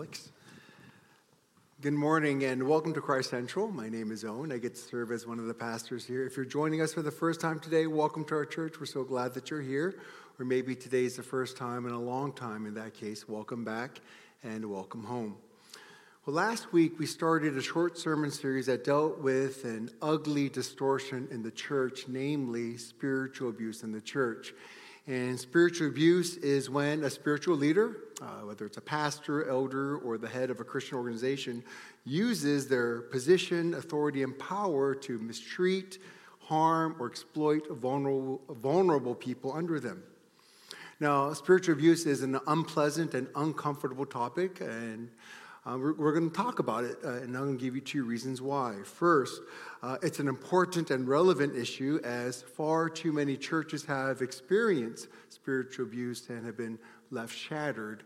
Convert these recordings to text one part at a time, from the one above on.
Alex. Good morning and welcome to Christ Central. My name is Owen. I get to serve as one of the pastors here. If you're joining us for the first time today, welcome to our church. We're so glad that you're here. Or maybe today's the first time in a long time. In that case, welcome back and welcome home. Well, last week we started a short sermon series that dealt with an ugly distortion in the church, namely spiritual abuse in the church. And spiritual abuse is when a spiritual leader, whether it's a pastor, elder, or the head of a Christian organization, uses their position, authority, and power to mistreat, harm, or exploit vulnerable people under them. Now, spiritual abuse is an unpleasant and uncomfortable topic, and we're going to talk about it, and I'm going to give you two reasons why. First, it's an important and relevant issue, as far too many churches have experienced spiritual abuse and have been left shattered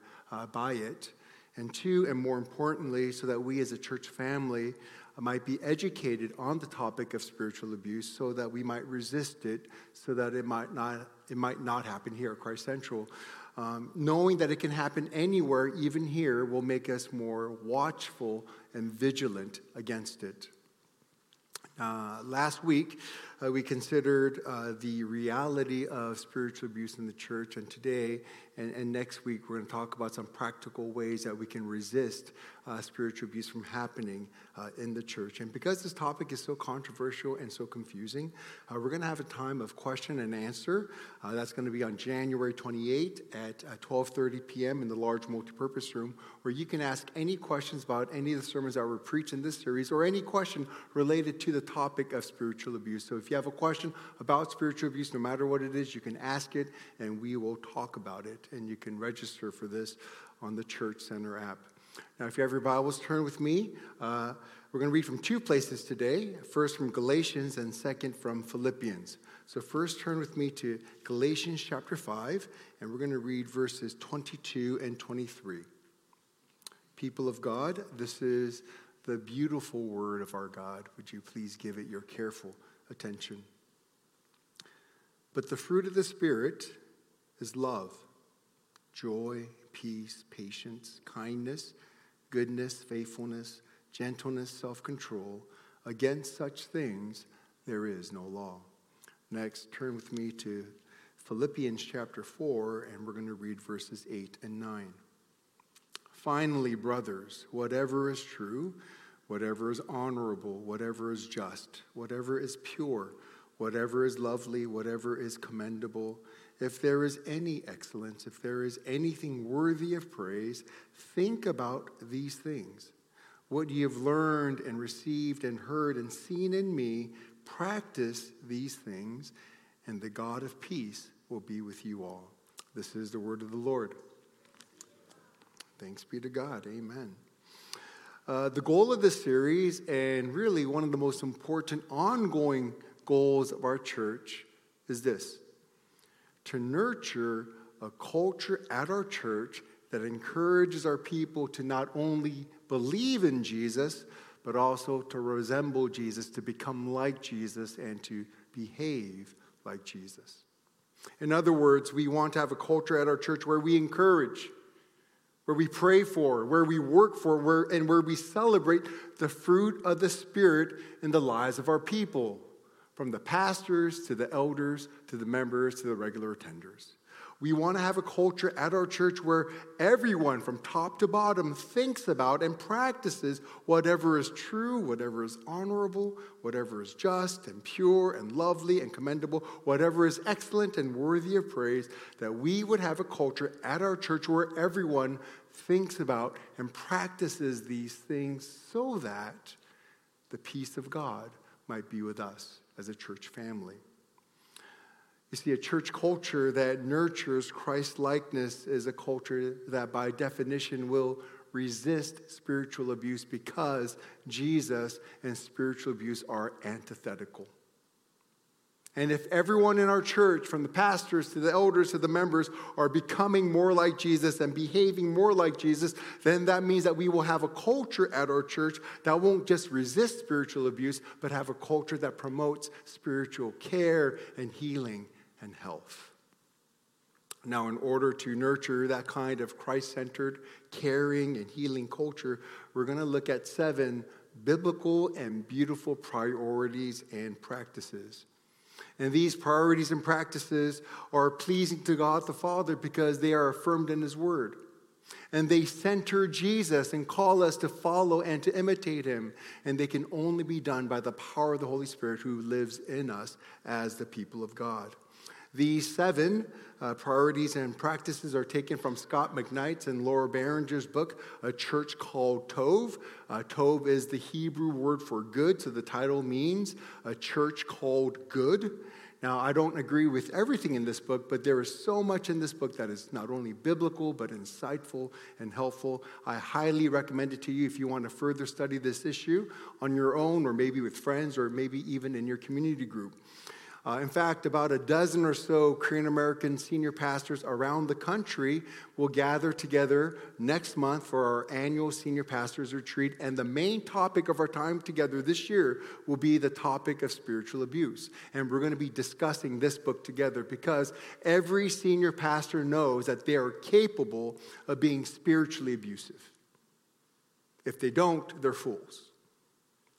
by it. And two, and more importantly, so that we as a church family might be educated on the topic of spiritual abuse, so that we might resist it, so that it might not happen here at Christ Central. Knowing that it can happen anywhere, even here, will make us more watchful and vigilant against it. Last week, we considered the reality of spiritual abuse in the church, and today and next week, we're going to talk about some practical ways that we can resist spiritual abuse from happening in the church. And because this topic is so controversial and so confusing, we're going to have a time of question and answer. That's going to be on January 28 at 12:30 p.m. in the large multipurpose room, where you can ask any questions about any of the sermons that were preached in this series, or any question related to the topic of spiritual abuse. So if you have a question about spiritual abuse, no matter what it is, you can ask it, and we will talk about it. And you can register for this on the Church Center app. Now, if you have your Bibles, turn with me. We're going to read from two places today. First from Galatians and second from Philippians. So first turn with me to Galatians chapter 5, and we're going to read verses 22 and 23. People of God, this is the beautiful word of our God. Would you please give it your careful attention? But the fruit of the Spirit is love, joy, peace, patience, kindness, goodness, faithfulness, gentleness, self-control. Against such things there is no law. Next, turn with me to Philippians chapter 4, and we're going to read verses 8 and 9. Finally, brothers, whatever is true, whatever is honorable, whatever is just, whatever is pure, whatever is lovely, whatever is commendable, if there is any excellence, if there is anything worthy of praise, think about these things. What you have learned and received and heard and seen in me, practice these things, and the God of peace will be with you all. This is the word of the Lord. Thanks be to God. Amen. The goal of this series, and really one of the most important ongoing goals of our church, is this: to nurture a culture at our church that encourages our people to not only believe in Jesus, but also to resemble Jesus, to become like Jesus, and to behave like Jesus. In other words, we want to have a culture at our church where we encourage, where we pray for, where we work for, where we celebrate the fruit of the Spirit in the lives of our people, from the pastors to the elders to the members to the regular attenders. We want to have a culture at our church where everyone from top to bottom thinks about and practices whatever is true, whatever is honorable, whatever is just and pure and lovely and commendable, whatever is excellent and worthy of praise, that we would have a culture at our church where everyone thinks about and practices these things, so that the peace of God might be with us as a church family. You see, a church culture that nurtures Christ-likeness is a culture that by definition will resist spiritual abuse, because Jesus and spiritual abuse are antithetical. And if everyone in our church, from the pastors to the elders to the members, are becoming more like Jesus and behaving more like Jesus, then that means that we will have a culture at our church that won't just resist spiritual abuse, but have a culture that promotes spiritual care and healing and health. Now, in order to nurture that kind of Christ-centered, caring, and healing culture, we're going to look at 7 biblical and beautiful priorities and practices. And these priorities and practices are pleasing to God the Father because they are affirmed in His Word. And they center Jesus and call us to follow and to imitate Him. And they can only be done by the power of the Holy Spirit who lives in us as the people of God. These 7 priorities and practices are taken from Scott McKnight's and Laura Barringer's book, A Church Called Tov. Tov is the Hebrew word for good, so the title means A Church Called Good. Now, I don't agree with everything in this book, but there is so much in this book that is not only biblical, but insightful and helpful. I highly recommend it to you if you want to further study this issue on your own, or maybe with friends, or maybe even in your community group. In fact, about a dozen or so Korean American senior pastors around the country will gather together next month for our annual Senior Pastors Retreat. And the main topic of our time together this year will be the topic of spiritual abuse. And we're going to be discussing this book together because every senior pastor knows that they are capable of being spiritually abusive. If they don't, they're fools.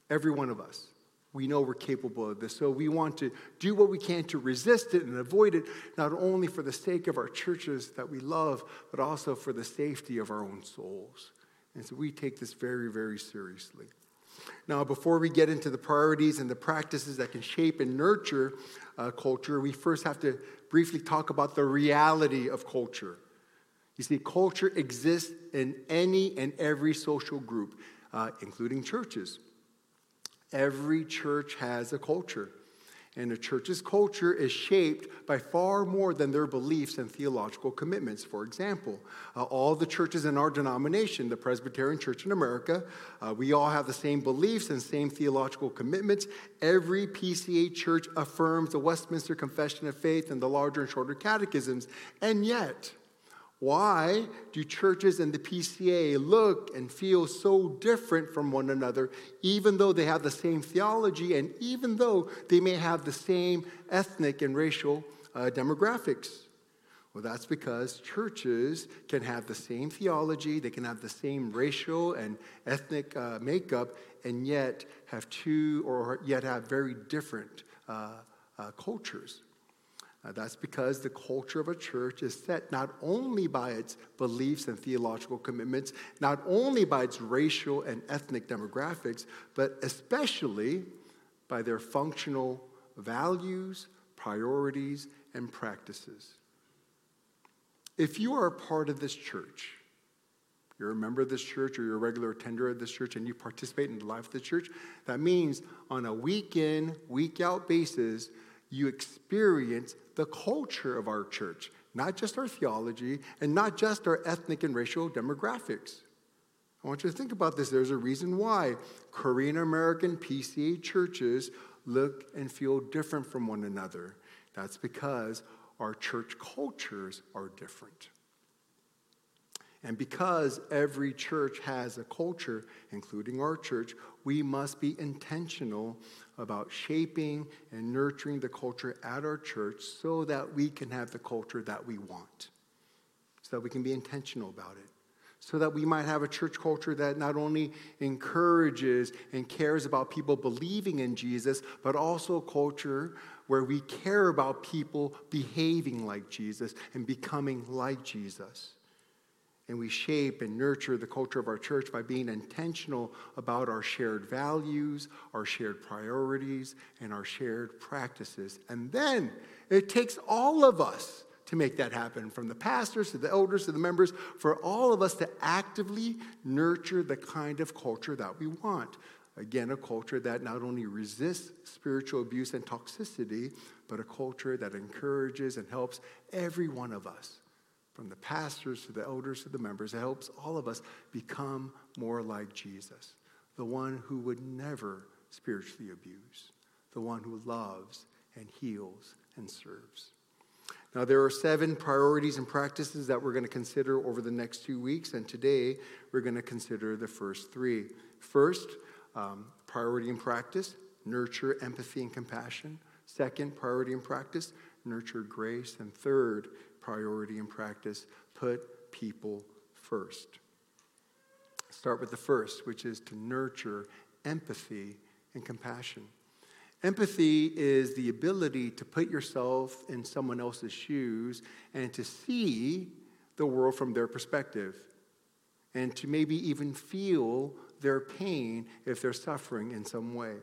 Every one of us. We know we're capable of this, so we want to do what we can to resist it and avoid it, not only for the sake of our churches that we love, but also for the safety of our own souls. And so we take this very, very seriously. Now, before we get into the priorities and the practices that can shape and nurture culture, we first have to briefly talk about the reality of culture. You see, culture exists in any and every social group, including churches. Every church has a culture, and a church's culture is shaped by far more than their beliefs and theological commitments. For example, all the churches in our denomination, the Presbyterian Church in America, we all have the same beliefs and same theological commitments. Every PCA church affirms the Westminster Confession of Faith and the Larger and Shorter Catechisms, and yet, why do churches and the PCA look and feel so different from one another, even though they have the same theology and even though they may have the same ethnic and racial demographics? Well, that's because churches can have the same theology, they can have the same racial and ethnic makeup, and yet have very different cultures. That's because the culture of a church is set not only by its beliefs and theological commitments, not only by its racial and ethnic demographics, but especially by their functional values, priorities, and practices. If you are a part of this church, you're a member of this church or you're a regular attender of this church and you participate in the life of the church, that means on a week-in, week-out basis, you experience the culture of our church, not just our theology and not just our ethnic and racial demographics. I want you to think about this. There's a reason why Korean American PCA churches look and feel different from one another. That's because our church cultures are different. And because every church has a culture, including our church, we must be intentional about shaping and nurturing the culture at our church so that we can have the culture that we want, so that we can be intentional about it, so that we might have a church culture that not only encourages and cares about people believing in Jesus, but also a culture where we care about people behaving like Jesus and becoming like Jesus. And we shape and nurture the culture of our church by being intentional about our shared values, our shared priorities, and our shared practices. And then it takes all of us to make that happen, from the pastors to the elders to the members, for all of us to actively nurture the kind of culture that we want. Again, a culture that not only resists spiritual abuse and toxicity, but a culture that encourages and helps every one of us. From the pastors to the elders to the members, it helps all of us become more like Jesus, the one who would never spiritually abuse, the one who loves and heals and serves. Now, there are 7 priorities and practices that we're going to consider over the next 2 weeks, and today we're going to consider the first 3. First, priority and practice, nurture empathy and compassion. Second, priority and practice, nurture grace. And third, priority in practice. Put people first. Start with the first, which is to nurture empathy and compassion. Empathy is the ability to put yourself in someone else's shoes and to see the world from their perspective and to maybe even feel their pain if they're suffering in some way.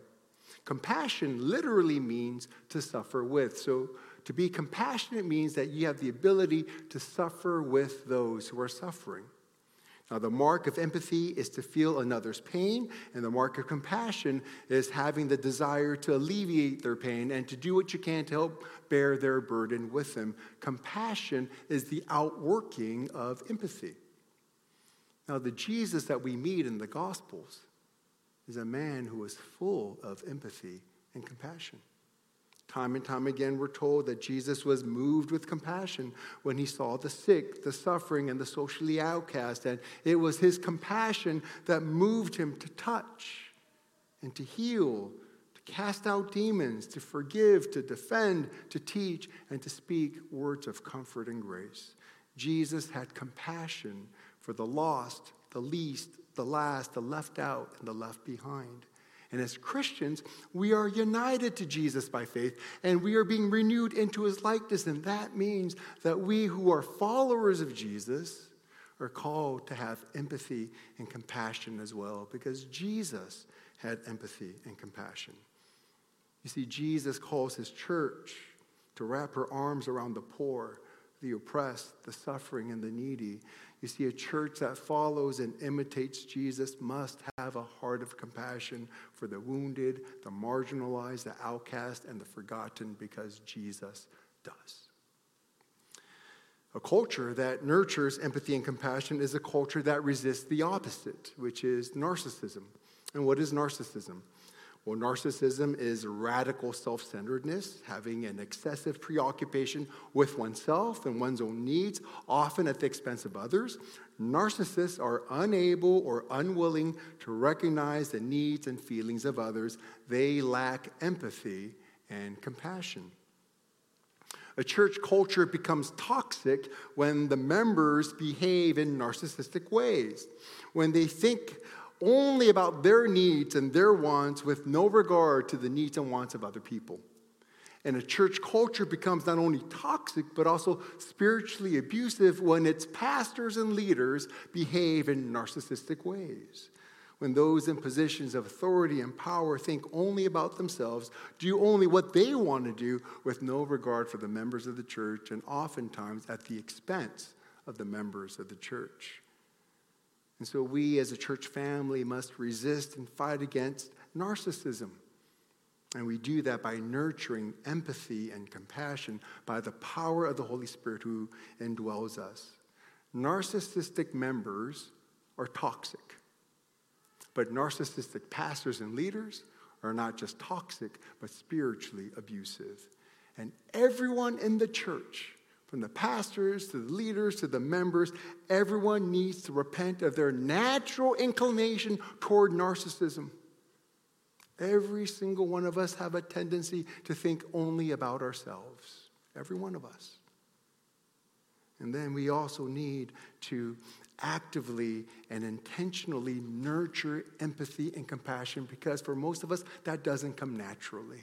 Compassion literally means to suffer with. So to be compassionate means that you have the ability to suffer with those who are suffering. Now, the mark of empathy is to feel another's pain, and the mark of compassion is having the desire to alleviate their pain and to do what you can to help bear their burden with them. Compassion is the outworking of empathy. Now, the Jesus that we meet in the Gospels is a man who is full of empathy and compassion. Time and time again, we're told that Jesus was moved with compassion when he saw the sick, the suffering, and the socially outcast. And it was his compassion that moved him to touch and to heal, to cast out demons, to forgive, to defend, to teach, and to speak words of comfort and grace. Jesus had compassion for the lost, the least, the last, the left out, and the left behind. And as Christians, we are united to Jesus by faith, and we are being renewed into his likeness. And that means that we who are followers of Jesus are called to have empathy and compassion as well, because Jesus had empathy and compassion. You see, Jesus calls his church to wrap her arms around the poor, the oppressed, the suffering, and the needy. You see, a church that follows and imitates Jesus must have a heart of compassion for the wounded, the marginalized, the outcast, and the forgotten, because Jesus does. A culture that nurtures empathy and compassion is a culture that resists the opposite, which is narcissism. And what is narcissism? Well, narcissism is radical self-centeredness, having an excessive preoccupation with oneself and one's own needs, often at the expense of others. Narcissists are unable or unwilling to recognize the needs and feelings of others. They lack empathy and compassion. A church culture becomes toxic when the members behave in narcissistic ways, when they think only about their needs and their wants with no regard to the needs and wants of other people. And a church culture becomes not only toxic, but also spiritually abusive when its pastors and leaders behave in narcissistic ways. When those in positions of authority and power think only about themselves, do only what they want to do with no regard for the members of the church, and oftentimes at the expense of the members of the church. And so we as a church family must resist and fight against narcissism. And we do that by nurturing empathy and compassion by the power of the Holy Spirit who indwells us. Narcissistic members are toxic. But narcissistic pastors and leaders are not just toxic, but spiritually abusive. And everyone in the church, from the pastors to the leaders to the members, everyone needs to repent of their natural inclination toward narcissism. Every single one of us have a tendency to think only about ourselves. Every one of us. And then we also need to actively and intentionally nurture empathy and compassion, because for most of us, that doesn't come naturally.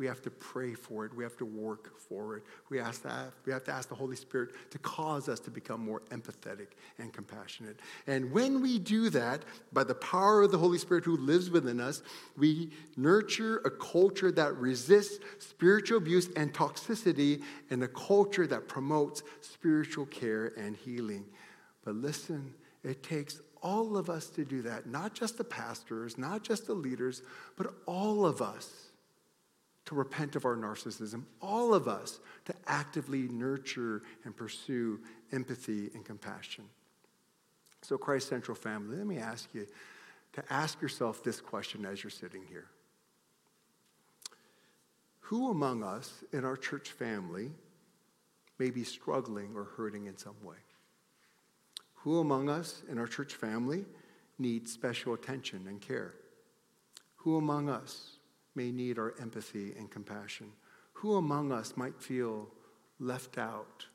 We have to pray for it. We have to work for it. We have to ask the Holy Spirit to cause us to become more empathetic and compassionate. And when we do that, by the power of the Holy Spirit who lives within us, we nurture a culture that resists spiritual abuse and toxicity, and a culture that promotes spiritual care and healing. But listen, it takes all of us to do that, not just the pastors, not just the leaders, but all of us, to repent of our narcissism, all of us, to actively nurture and pursue empathy and compassion. So Christ Central family, let me ask you to ask yourself this question as you're sitting here. Who among us in our church family may be struggling or hurting in some way? Who among us in our church family needs special attention and care? Who among us may need our empathy and compassion? Who among us might feel left out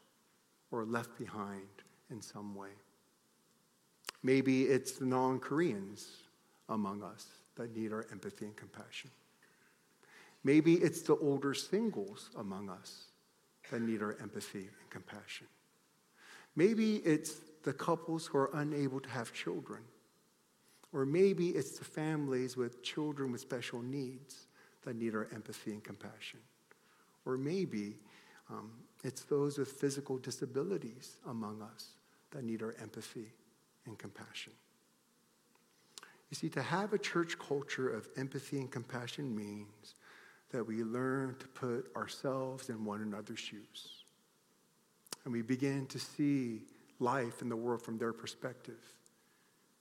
or left behind in some way. Maybe it's the non-Koreans among us that need our empathy and compassion. Maybe it's the older singles among us that need our empathy and compassion. Maybe it's the couples who are unable to have children. Or maybe it's the families with children with special needs that need our empathy and compassion. Or maybe it's those with physical disabilities among us that need our empathy and compassion. You see, to have a church culture of empathy and compassion means that we learn to put ourselves in one another's shoes. And we begin to see life in the world from their perspective.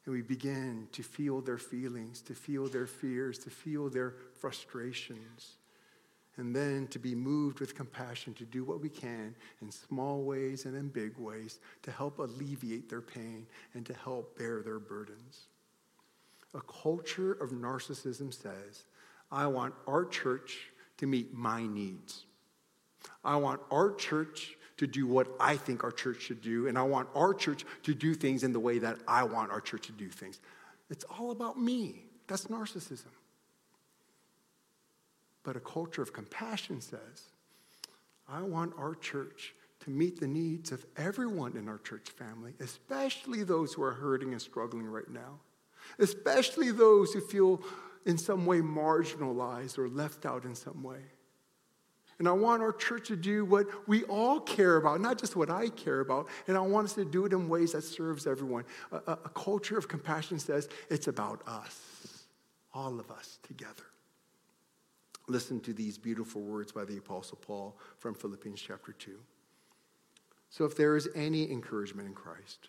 And we begin to feel their feelings, to feel their fears, to feel their frustrations. And then to be moved with compassion to do what we can in small ways and in big ways to help alleviate their pain and to help bear their burdens. A culture of narcissism says, I want our church to meet my needs. I want our church to do what I think our church should do, and I want our church to do things in the way that I want our church to do things. It's all about me. That's narcissism. But a culture of compassion says, I want our church to meet the needs of everyone in our church family, especially those who are hurting and struggling right now, especially those who feel in some way marginalized or left out in some way. And I want our church to do what we all care about, not just what I care about. And I want us to do it in ways that serves everyone. A culture of compassion says it's about us, all of us together. Listen to these beautiful words by the Apostle Paul from Philippians chapter 2. So if there is any encouragement in Christ,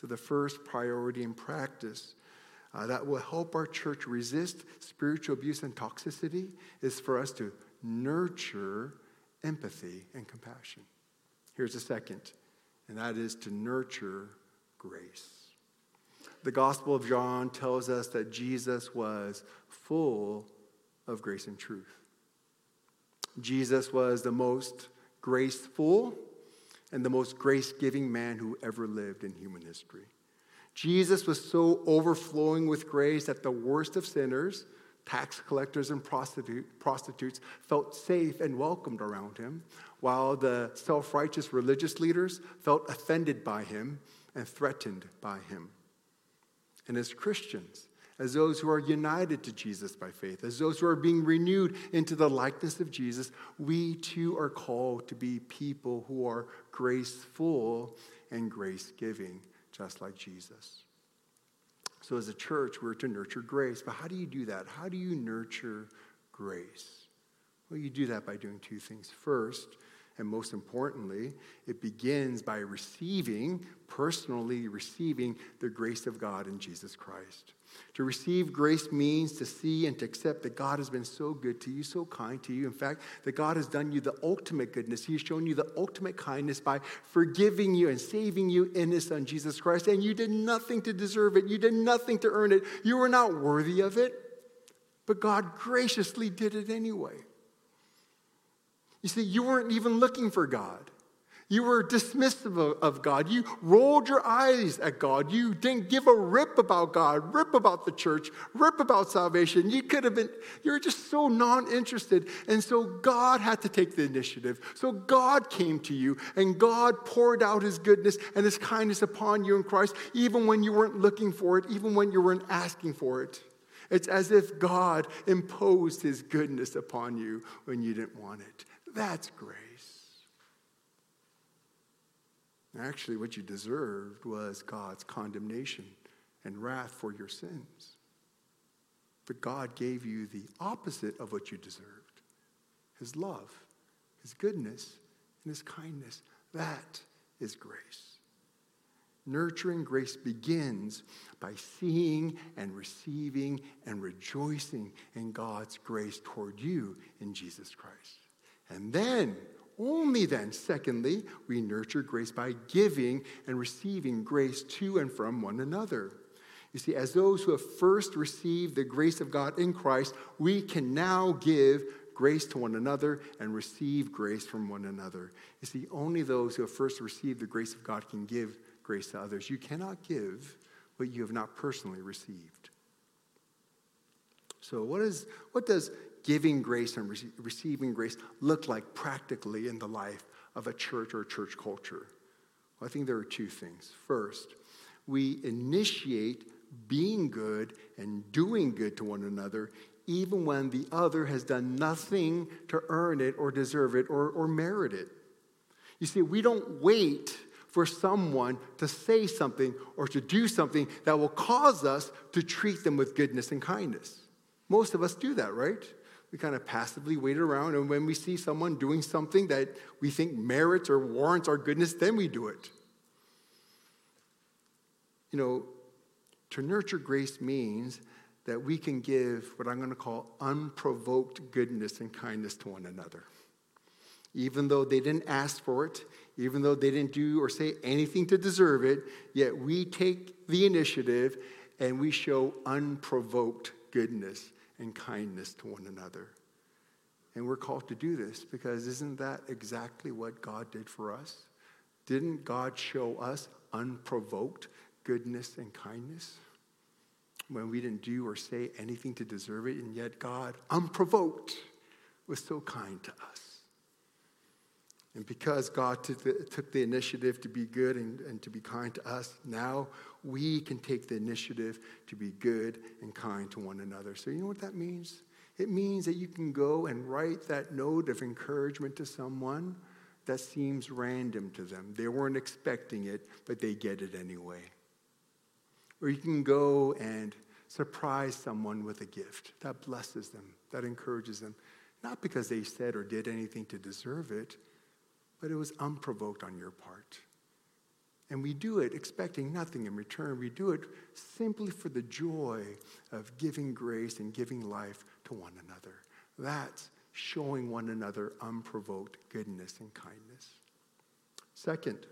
So the first priority in practice that will help our church resist spiritual abuse and toxicity is for us to nurture empathy and compassion. Here's the second, and that is to nurture grace. The Gospel of John tells us that Jesus was full of grace and truth. Jesus was the most graceful and the most grace-giving man who ever lived in human history. Jesus was so overflowing with grace that the worst of sinners, tax collectors and prostitutes, felt safe and welcomed around him, while the self-righteous religious leaders felt offended by him and threatened by him. And as Christians, as those who are united to Jesus by faith, as those who are being renewed into the likeness of Jesus, we too are called to be people who are graceful and grace-giving, just like Jesus. So as a church, we're to nurture grace. But how do you do that? How do you nurture grace? Well, you do that by doing two things. First, and most importantly, it begins by personally receiving the grace of God in Jesus Christ. To receive grace means to see and to accept that God has been so good to you, so kind to you. In fact, that God has done you the ultimate goodness. He's shown you the ultimate kindness by forgiving you and saving you in his Son, Jesus Christ. And you did nothing to deserve it. You did nothing to earn it. You were not worthy of it. But God graciously did it anyway. You see, you weren't even looking for God. You were dismissive of God. You rolled your eyes at God. You didn't give a rip about God, rip about the church, rip about salvation. You were just so non-interested. And so God had to take the initiative. So God came to you, and God poured out his goodness and his kindness upon you in Christ, even when you weren't looking for it, even when you weren't asking for it. It's as if God imposed his goodness upon you when you didn't want it. That's grace. Actually, what you deserved was God's condemnation and wrath for your sins. But God gave you the opposite of what you deserved. His love, his goodness, and his kindness. That is grace. Nurturing grace begins by seeing and receiving and rejoicing in God's grace toward you in Jesus Christ. And then, only then, secondly, we nurture grace by giving and receiving grace to and from one another. You see, as those who have first received the grace of God in Christ, we can now give grace to one another and receive grace from one another. You see, only those who have first received the grace of God can give grace to others. You cannot give what you have not personally received. So what does giving grace and receiving grace look like practically in the life of a church or church culture? Well, I think there are two things. First, we initiate being good and doing good to one another, even when the other has done nothing to earn it or deserve it or merit it. You see, we don't wait for someone to say something or to do something that will cause us to treat them with goodness and kindness. Most of us do that, right? We kind of passively wait around, and when we see someone doing something that we think merits or warrants our goodness, then we do it. You know, to nurture grace means that we can give what I'm going to call unprovoked goodness and kindness to one another. Even though they didn't ask for it, even though they didn't do or say anything to deserve it, yet we take the initiative and we show unprovoked goodness and kindness to one another. And we're called to do this because isn't that exactly what God did for us? Didn't God show us unprovoked goodness and kindness when we didn't do or say anything to deserve it, and yet God, unprovoked, was so kind to us? And because God took the initiative to be good and to be kind to us, now we can take the initiative to be good and kind to one another. So you know what that means? It means that you can go and write that note of encouragement to someone that seems random to them. They weren't expecting it, but they get it anyway. Or you can go and surprise someone with a gift that blesses them, that encourages them, not because they said or did anything to deserve it, but it was unprovoked on your part. And we do it expecting nothing in return. We do it simply for the joy of giving grace and giving life to one another. That's showing one another unprovoked goodness and kindness. Second,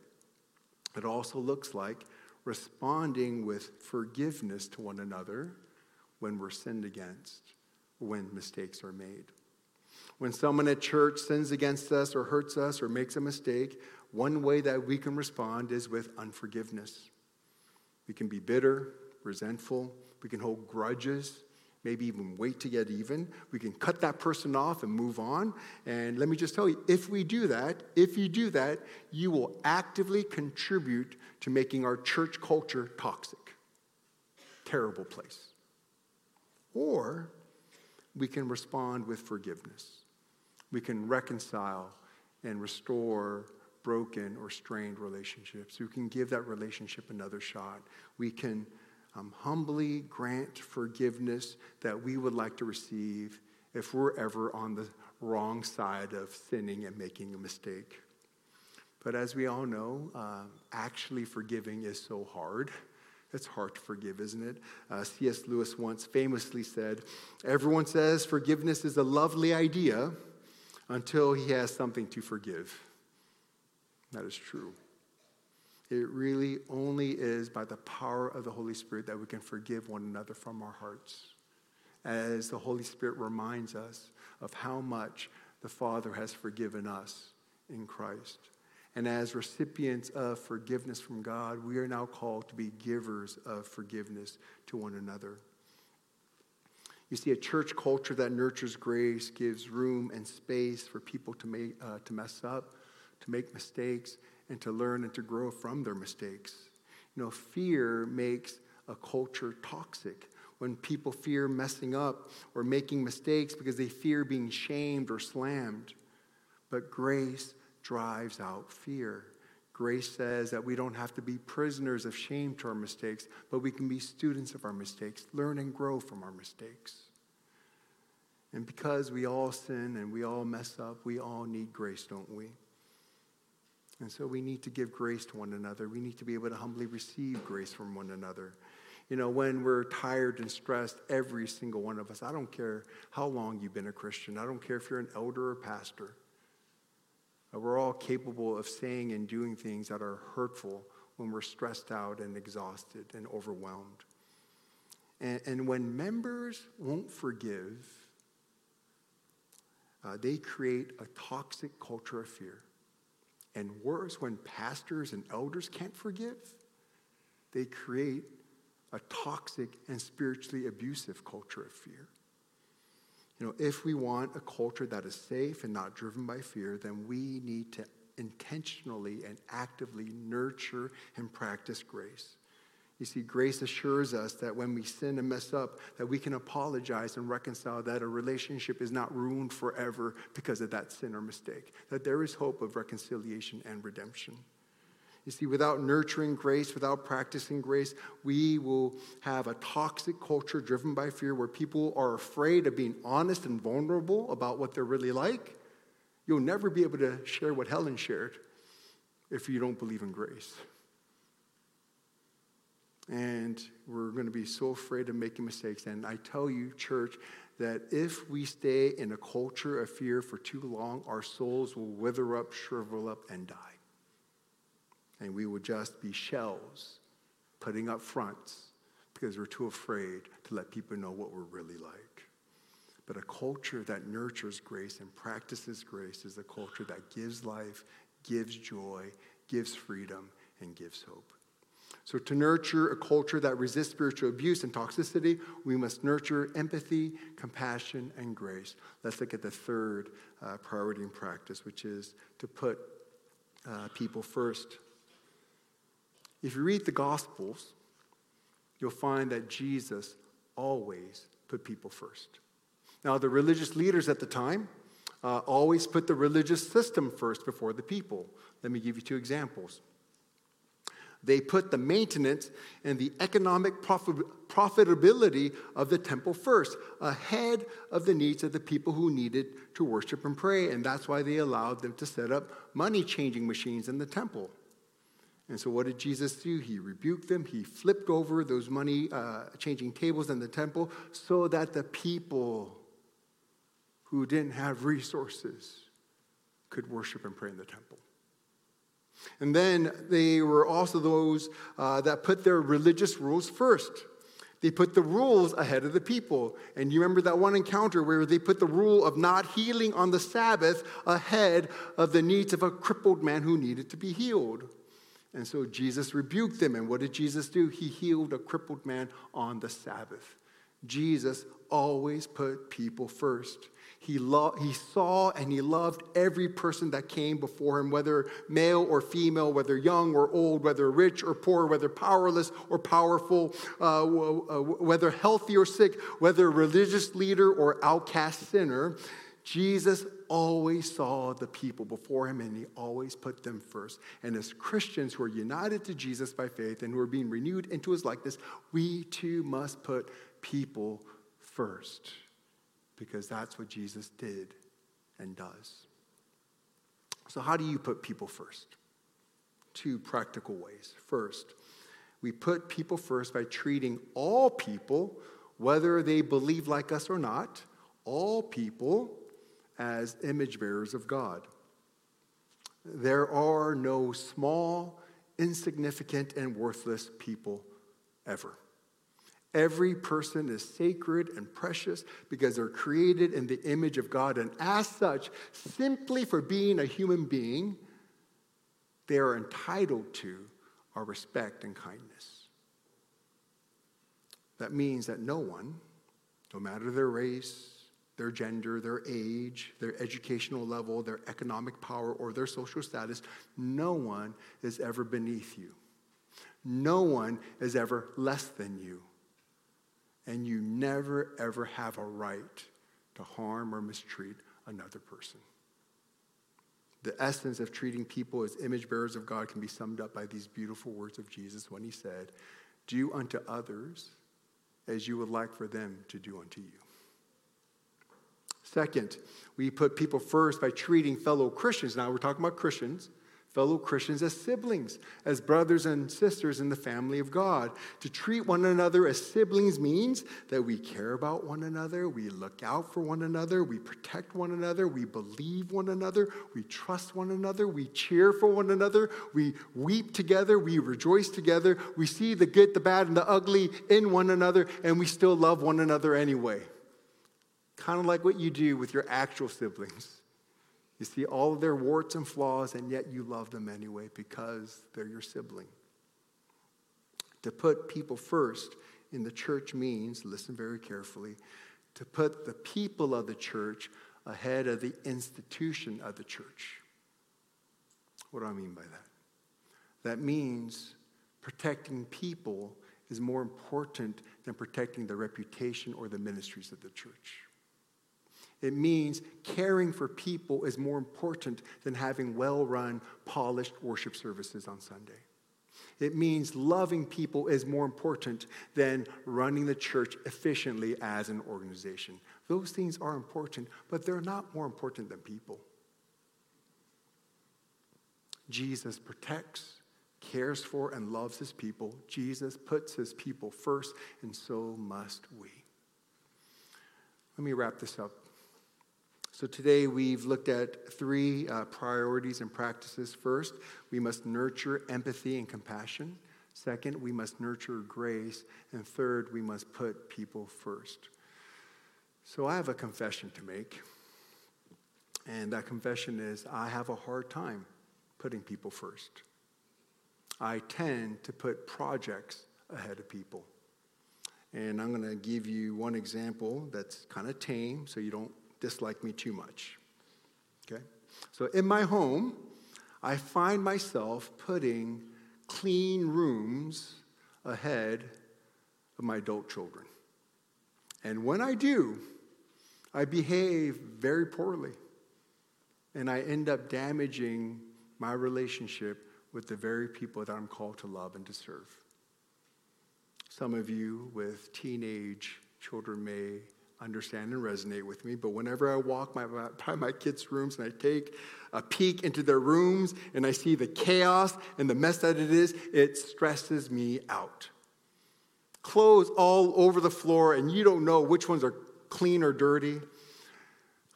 it also looks like responding with forgiveness to one another when we're sinned against, when mistakes are made. When someone at church sins against us or hurts us or makes a mistake, one way that we can respond is with unforgiveness. We can be bitter, resentful. We can hold grudges, maybe even wait to get even. We can cut that person off and move on. And let me just tell you, if you do that, you will actively contribute to making our church culture toxic. Terrible place. Or we can respond with forgiveness. We can reconcile and restore broken or strained relationships. We can give that relationship another shot. We can humbly grant forgiveness that we would like to receive if we're ever on the wrong side of sinning and making a mistake. But as we all know, actually forgiving is so hard. It's hard to forgive, isn't it? C.S. Lewis once famously said, "Everyone says forgiveness is a lovely idea until he has something to forgive." That is true. It really only is by the power of the Holy Spirit that we can forgive one another from our hearts, as the Holy Spirit reminds us of how much the Father has forgiven us in Christ. And as recipients of forgiveness from God, we are now called to be givers of forgiveness to one another. You see, a church culture that nurtures grace gives room and space for people to mess up, to make mistakes, and to learn and to grow from their mistakes. You know, fear makes a culture toxic. When people fear messing up or making mistakes because they fear being shamed or slammed, but grace drives out fear. Grace says that we don't have to be prisoners of shame to our mistakes, but we can be students of our mistakes, learn and grow from our mistakes. And because we all sin and we all mess up, we all need grace, don't we? And so we need to give grace to one another. We need to be able to humbly receive grace from one another. You know, when we're tired and stressed, every single one of us, I don't care how long you've been a Christian. I don't care if you're an elder or pastor. We're all capable of saying and doing things that are hurtful when we're stressed out and exhausted and overwhelmed. And when members won't forgive, they create a toxic culture of fear. And worse, when pastors and elders can't forgive, they create a toxic and spiritually abusive culture of fear. You know, if we want a culture that is safe and not driven by fear, then we need to intentionally and actively nurture and practice grace. You see, grace assures us that when we sin and mess up, that we can apologize and reconcile, that a relationship is not ruined forever because of that sin or mistake, that there is hope of reconciliation and redemption. You see, without nurturing grace, without practicing grace, we will have a toxic culture driven by fear where people are afraid of being honest and vulnerable about what they're really like. You'll never be able to share what Helen shared if you don't believe in grace. And we're going to be so afraid of making mistakes. And I tell you, church, that if we stay in a culture of fear for too long, our souls will wither up, shrivel up, and die. And we will just be shells putting up fronts because we're too afraid to let people know what we're really like. But a culture that nurtures grace and practices grace is a culture that gives life, gives joy, gives freedom, and gives hope. So to nurture a culture that resists spiritual abuse and toxicity, we must nurture empathy, compassion, and grace. Let's look at the third priority in practice, which is to put people first. If you read the Gospels, you'll find that Jesus always put people first. Now, the religious leaders at the time always put the religious system first before the people. Let me give you two examples. They put the maintenance and the economic profitability of the temple first, ahead of the needs of the people who needed to worship and pray. And that's why they allowed them to set up money-changing machines in the temple. And so what did Jesus do? He rebuked them. He flipped over those money-changing tables in the temple so that the people who didn't have resources could worship and pray in the temple. And then they were also those that put their religious rules first. They put the rules ahead of the people. And you remember that one encounter where they put the rule of not healing on the Sabbath ahead of the needs of a crippled man who needed to be healed. And so Jesus rebuked them. And what did Jesus do? He healed a crippled man on the Sabbath. Jesus always put people first. He saw and he loved every person that came before him, whether male or female, whether young or old, whether rich or poor, whether powerless or powerful, whether healthy or sick, whether religious leader or outcast sinner. Jesus always saw the people before him, and he always put them first. And as Christians who are united to Jesus by faith and who are being renewed into his likeness, we too must put people first, because that's what Jesus did and does. So how do you put people first? Two practical ways. First, we put people first by treating all people, whether they believe like us or not, all people as image bearers of God. There are no small, insignificant, and worthless people ever. Every person is sacred and precious because they're created in the image of God. And as such, simply for being a human being, they are entitled to our respect and kindness. That means that no one, no matter their race, their gender, their age, their educational level, their economic power, or their social status, no one is ever beneath you. No one is ever less than you. And you never, ever have a right to harm or mistreat another person. The essence of treating people as image bearers of God can be summed up by these beautiful words of Jesus when he said, "Do unto others as you would like for them to do unto you." Second, we put people first by treating fellow Christians. Now we're talking about Christians. fellow Christians as siblings, as brothers and sisters in the family of God. To treat one another as siblings means that we care about one another, we look out for one another, we protect one another, we believe one another, we trust one another, we cheer for one another, we weep together, we rejoice together, we see the good, the bad, and the ugly in one another, and we still love one another anyway. Kind of like what you do with your actual siblings. You see all of their warts and flaws, and yet you love them anyway because they're your sibling. To put people first in the church means, listen very carefully, to put the people of the church ahead of the institution of the church. What do I mean by that? That means protecting people is more important than protecting the reputation or the ministries of the church. It means caring for people is more important than having well-run, polished worship services on Sunday. It means loving people is more important than running the church efficiently as an organization. Those things are important, but they're not more important than people. Jesus protects, cares for, and loves his people. Jesus puts his people first, and so must we. Let me wrap this up. So today we've looked at three priorities and practices. First, we must nurture empathy and compassion. Second, we must nurture grace. And third, we must put people first. So I have a confession to make. And that confession is I have a hard time putting people first. I tend to put projects ahead of people. And I'm going to give you one example that's kind of tame so you don't dislike me too much, okay? So in my home, I find myself putting clean rooms ahead of my adult children. And when I do, I behave very poorly, and I end up damaging my relationship with the very people that I'm called to love and to serve. Some of you with teenage children may understand and resonate with me, but whenever I walk by my kids' rooms and I take a peek into their rooms and I see the chaos and the mess that it is, it stresses me out. Clothes all over the floor, and you don't know which ones are clean or dirty.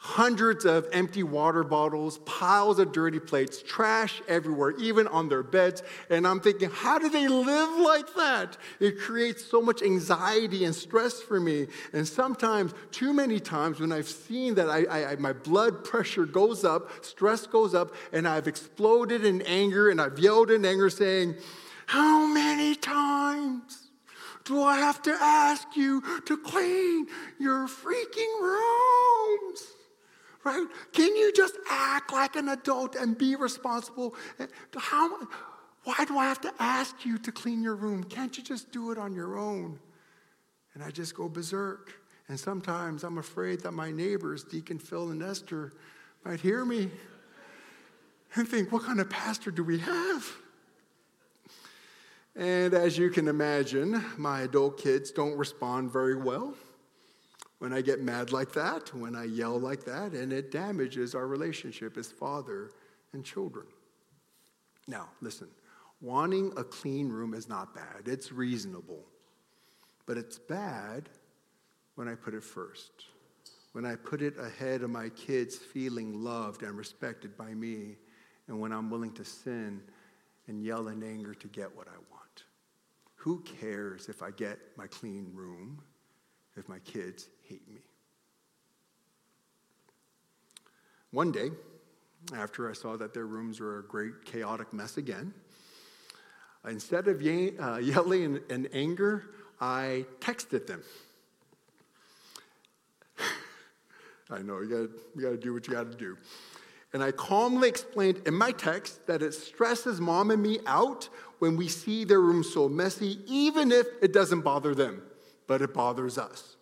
Hundreds of empty water bottles, piles of dirty plates, trash everywhere, even on their beds. And I'm thinking, how do they live like that? It creates so much anxiety and stress for me. And sometimes, too many times, when I've seen that, my blood pressure goes up, stress goes up, and I've exploded in anger, and I've yelled in anger saying, how many times do I have to ask you to clean your freaking rooms? Right? Can you just act like an adult and be responsible? Why do I have to ask you to clean your room? Can't you just do it on your own? And I just go berserk. And sometimes I'm afraid that my neighbors, Deacon Phil and Esther, might hear me and think, what kind of pastor do we have? And as you can imagine, my adult kids don't respond very well when I get mad like that, when I yell like that, and it damages our relationship as father and children. Now, listen, wanting a clean room is not bad. It's reasonable. But it's bad when I put it first, when I put it ahead of my kids feeling loved and respected by me, and when I'm willing to sin and yell in anger to get what I want. Who cares if I get my clean room if my kids hate me? One day, after I saw that their rooms were a great chaotic mess again, instead of yelling in anger, I texted them. I know, you gotta do what you gotta do. And I calmly explained in my text that it stresses mom and me out when we see their room so messy, even if it doesn't bother them, but it bothers us.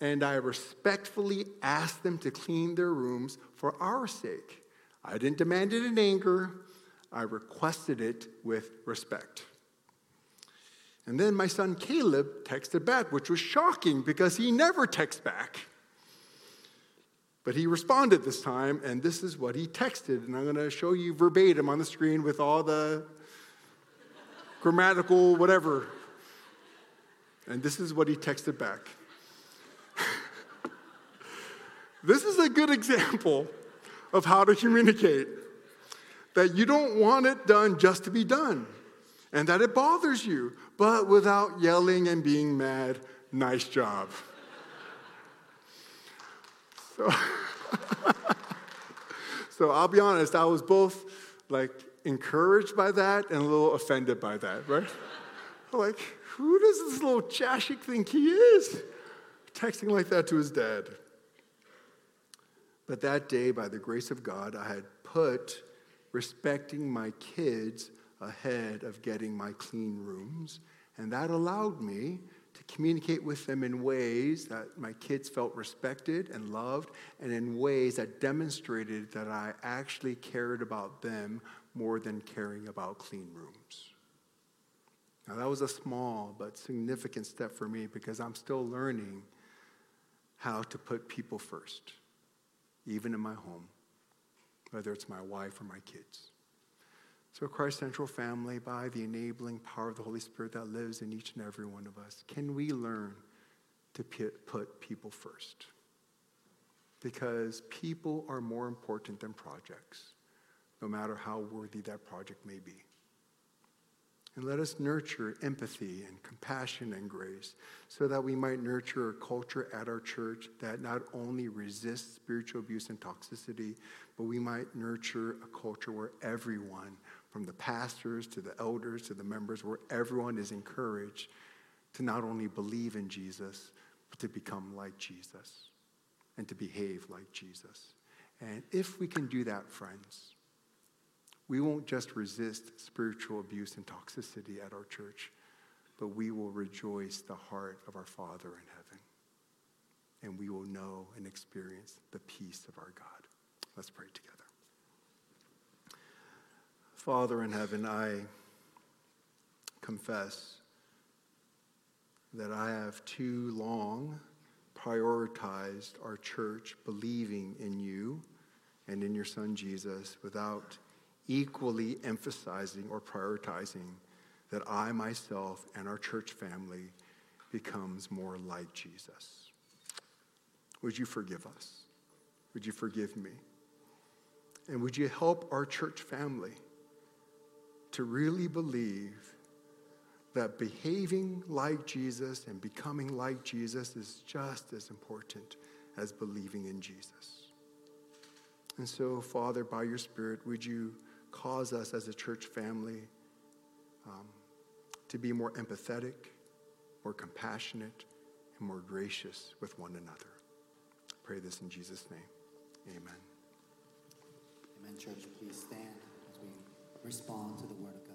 And I respectfully asked them to clean their rooms for our sake. I didn't demand it in anger. I requested it with respect. And then my son Caleb texted back, which was shocking because he never texts back. But he responded this time, and this is what he texted. And I'm going to show you verbatim on the screen with all the grammatical whatever. And this is what he texted back. This is a good example of how to communicate. That you don't want it done just to be done. And that it bothers you, but without yelling and being mad. Nice job. So I'll be honest, I was both like encouraged by that and a little offended by that, right? Like, who does this little Chashik think he is? Texting like that to his dad. But that day, by the grace of God, I had put respecting my kids ahead of getting my clean rooms, and that allowed me to communicate with them in ways that my kids felt respected and loved, and in ways that demonstrated that I actually cared about them more than caring about clean rooms. Now, that was a small but significant step for me because I'm still learning how to put people first, even in my home, whether it's my wife or my kids. So Christ Central family, by the enabling power of the Holy Spirit that lives in each and every one of us, can we learn to put people first? Because people are more important than projects, no matter how worthy that project may be. And let us nurture empathy and compassion and grace so that we might nurture a culture at our church that not only resists spiritual abuse and toxicity, but we might nurture a culture where everyone, from the pastors to the elders to the members, where everyone is encouraged to not only believe in Jesus, but to become like Jesus and to behave like Jesus. And if we can do that, friends, we won't just resist spiritual abuse and toxicity at our church, but we will rejoice the heart of our Father in heaven. And we will know and experience the peace of our God. Let's pray together. Father in heaven, I confess that I have too long prioritized our church believing in you and in your Son Jesus without equally emphasizing or prioritizing that I myself and our church family becomes more like Jesus. Would you forgive us? Would you forgive me? And would you help our church family to really believe that behaving like Jesus and becoming like Jesus is just as important as believing in Jesus. And so, Father, by your Spirit, would you cause us as a church family to be more empathetic, more compassionate, and more gracious with one another. I pray this in Jesus' name. Amen. Amen, church. Please stand as we respond to the word of God.